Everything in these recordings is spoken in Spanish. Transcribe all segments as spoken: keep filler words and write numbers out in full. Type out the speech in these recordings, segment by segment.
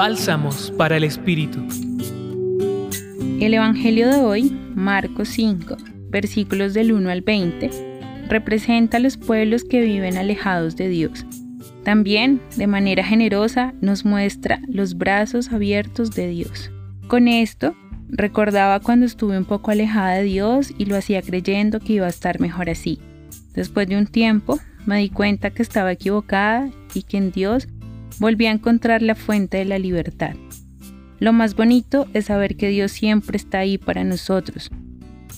Bálsamos para el Espíritu. El Evangelio de hoy, Marcos cinco, versículos del uno al veinte, representa a los pueblos que viven alejados de Dios. También, de manera generosa, nos muestra los brazos abiertos de Dios. Con esto, recordaba cuando estuve un poco alejada de Dios y lo hacía creyendo que iba a estar mejor así. Después de un tiempo, me di cuenta que estaba equivocada y que en Dios volví a encontrar la fuente de la libertad. Lo más bonito es saber que Dios siempre está ahí para nosotros.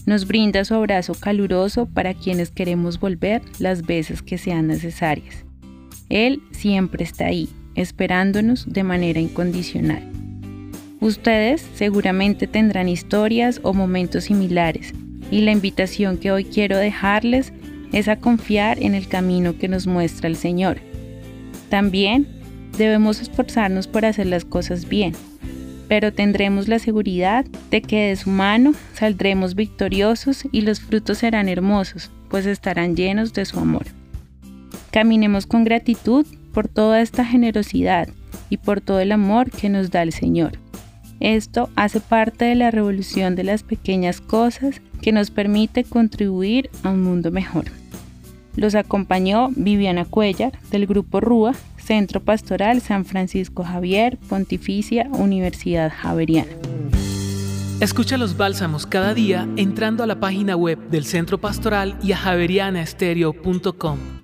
Nos brinda su abrazo caluroso para quienes queremos volver las veces que sean necesarias. Él siempre está ahí, esperándonos de manera incondicional. Ustedes seguramente tendrán historias o momentos similares, y la invitación que hoy quiero dejarles es a confiar en el camino que nos muestra el Señor. También debemos esforzarnos por hacer las cosas bien, pero tendremos la seguridad de que de su mano saldremos victoriosos y los frutos serán hermosos, pues estarán llenos de su amor. Caminemos con gratitud por toda esta generosidad y por todo el amor que nos da el Señor. Esto hace parte de la revolución de las pequeñas cosas que nos permite contribuir a un mundo mejor. Los acompañó Viviana Cuellar del Grupo R U A, Centro Pastoral San Francisco Javier, Pontificia Universidad Javeriana. Escucha los bálsamos cada día entrando a la página web del Centro Pastoral y a javeriana estéreo punto com.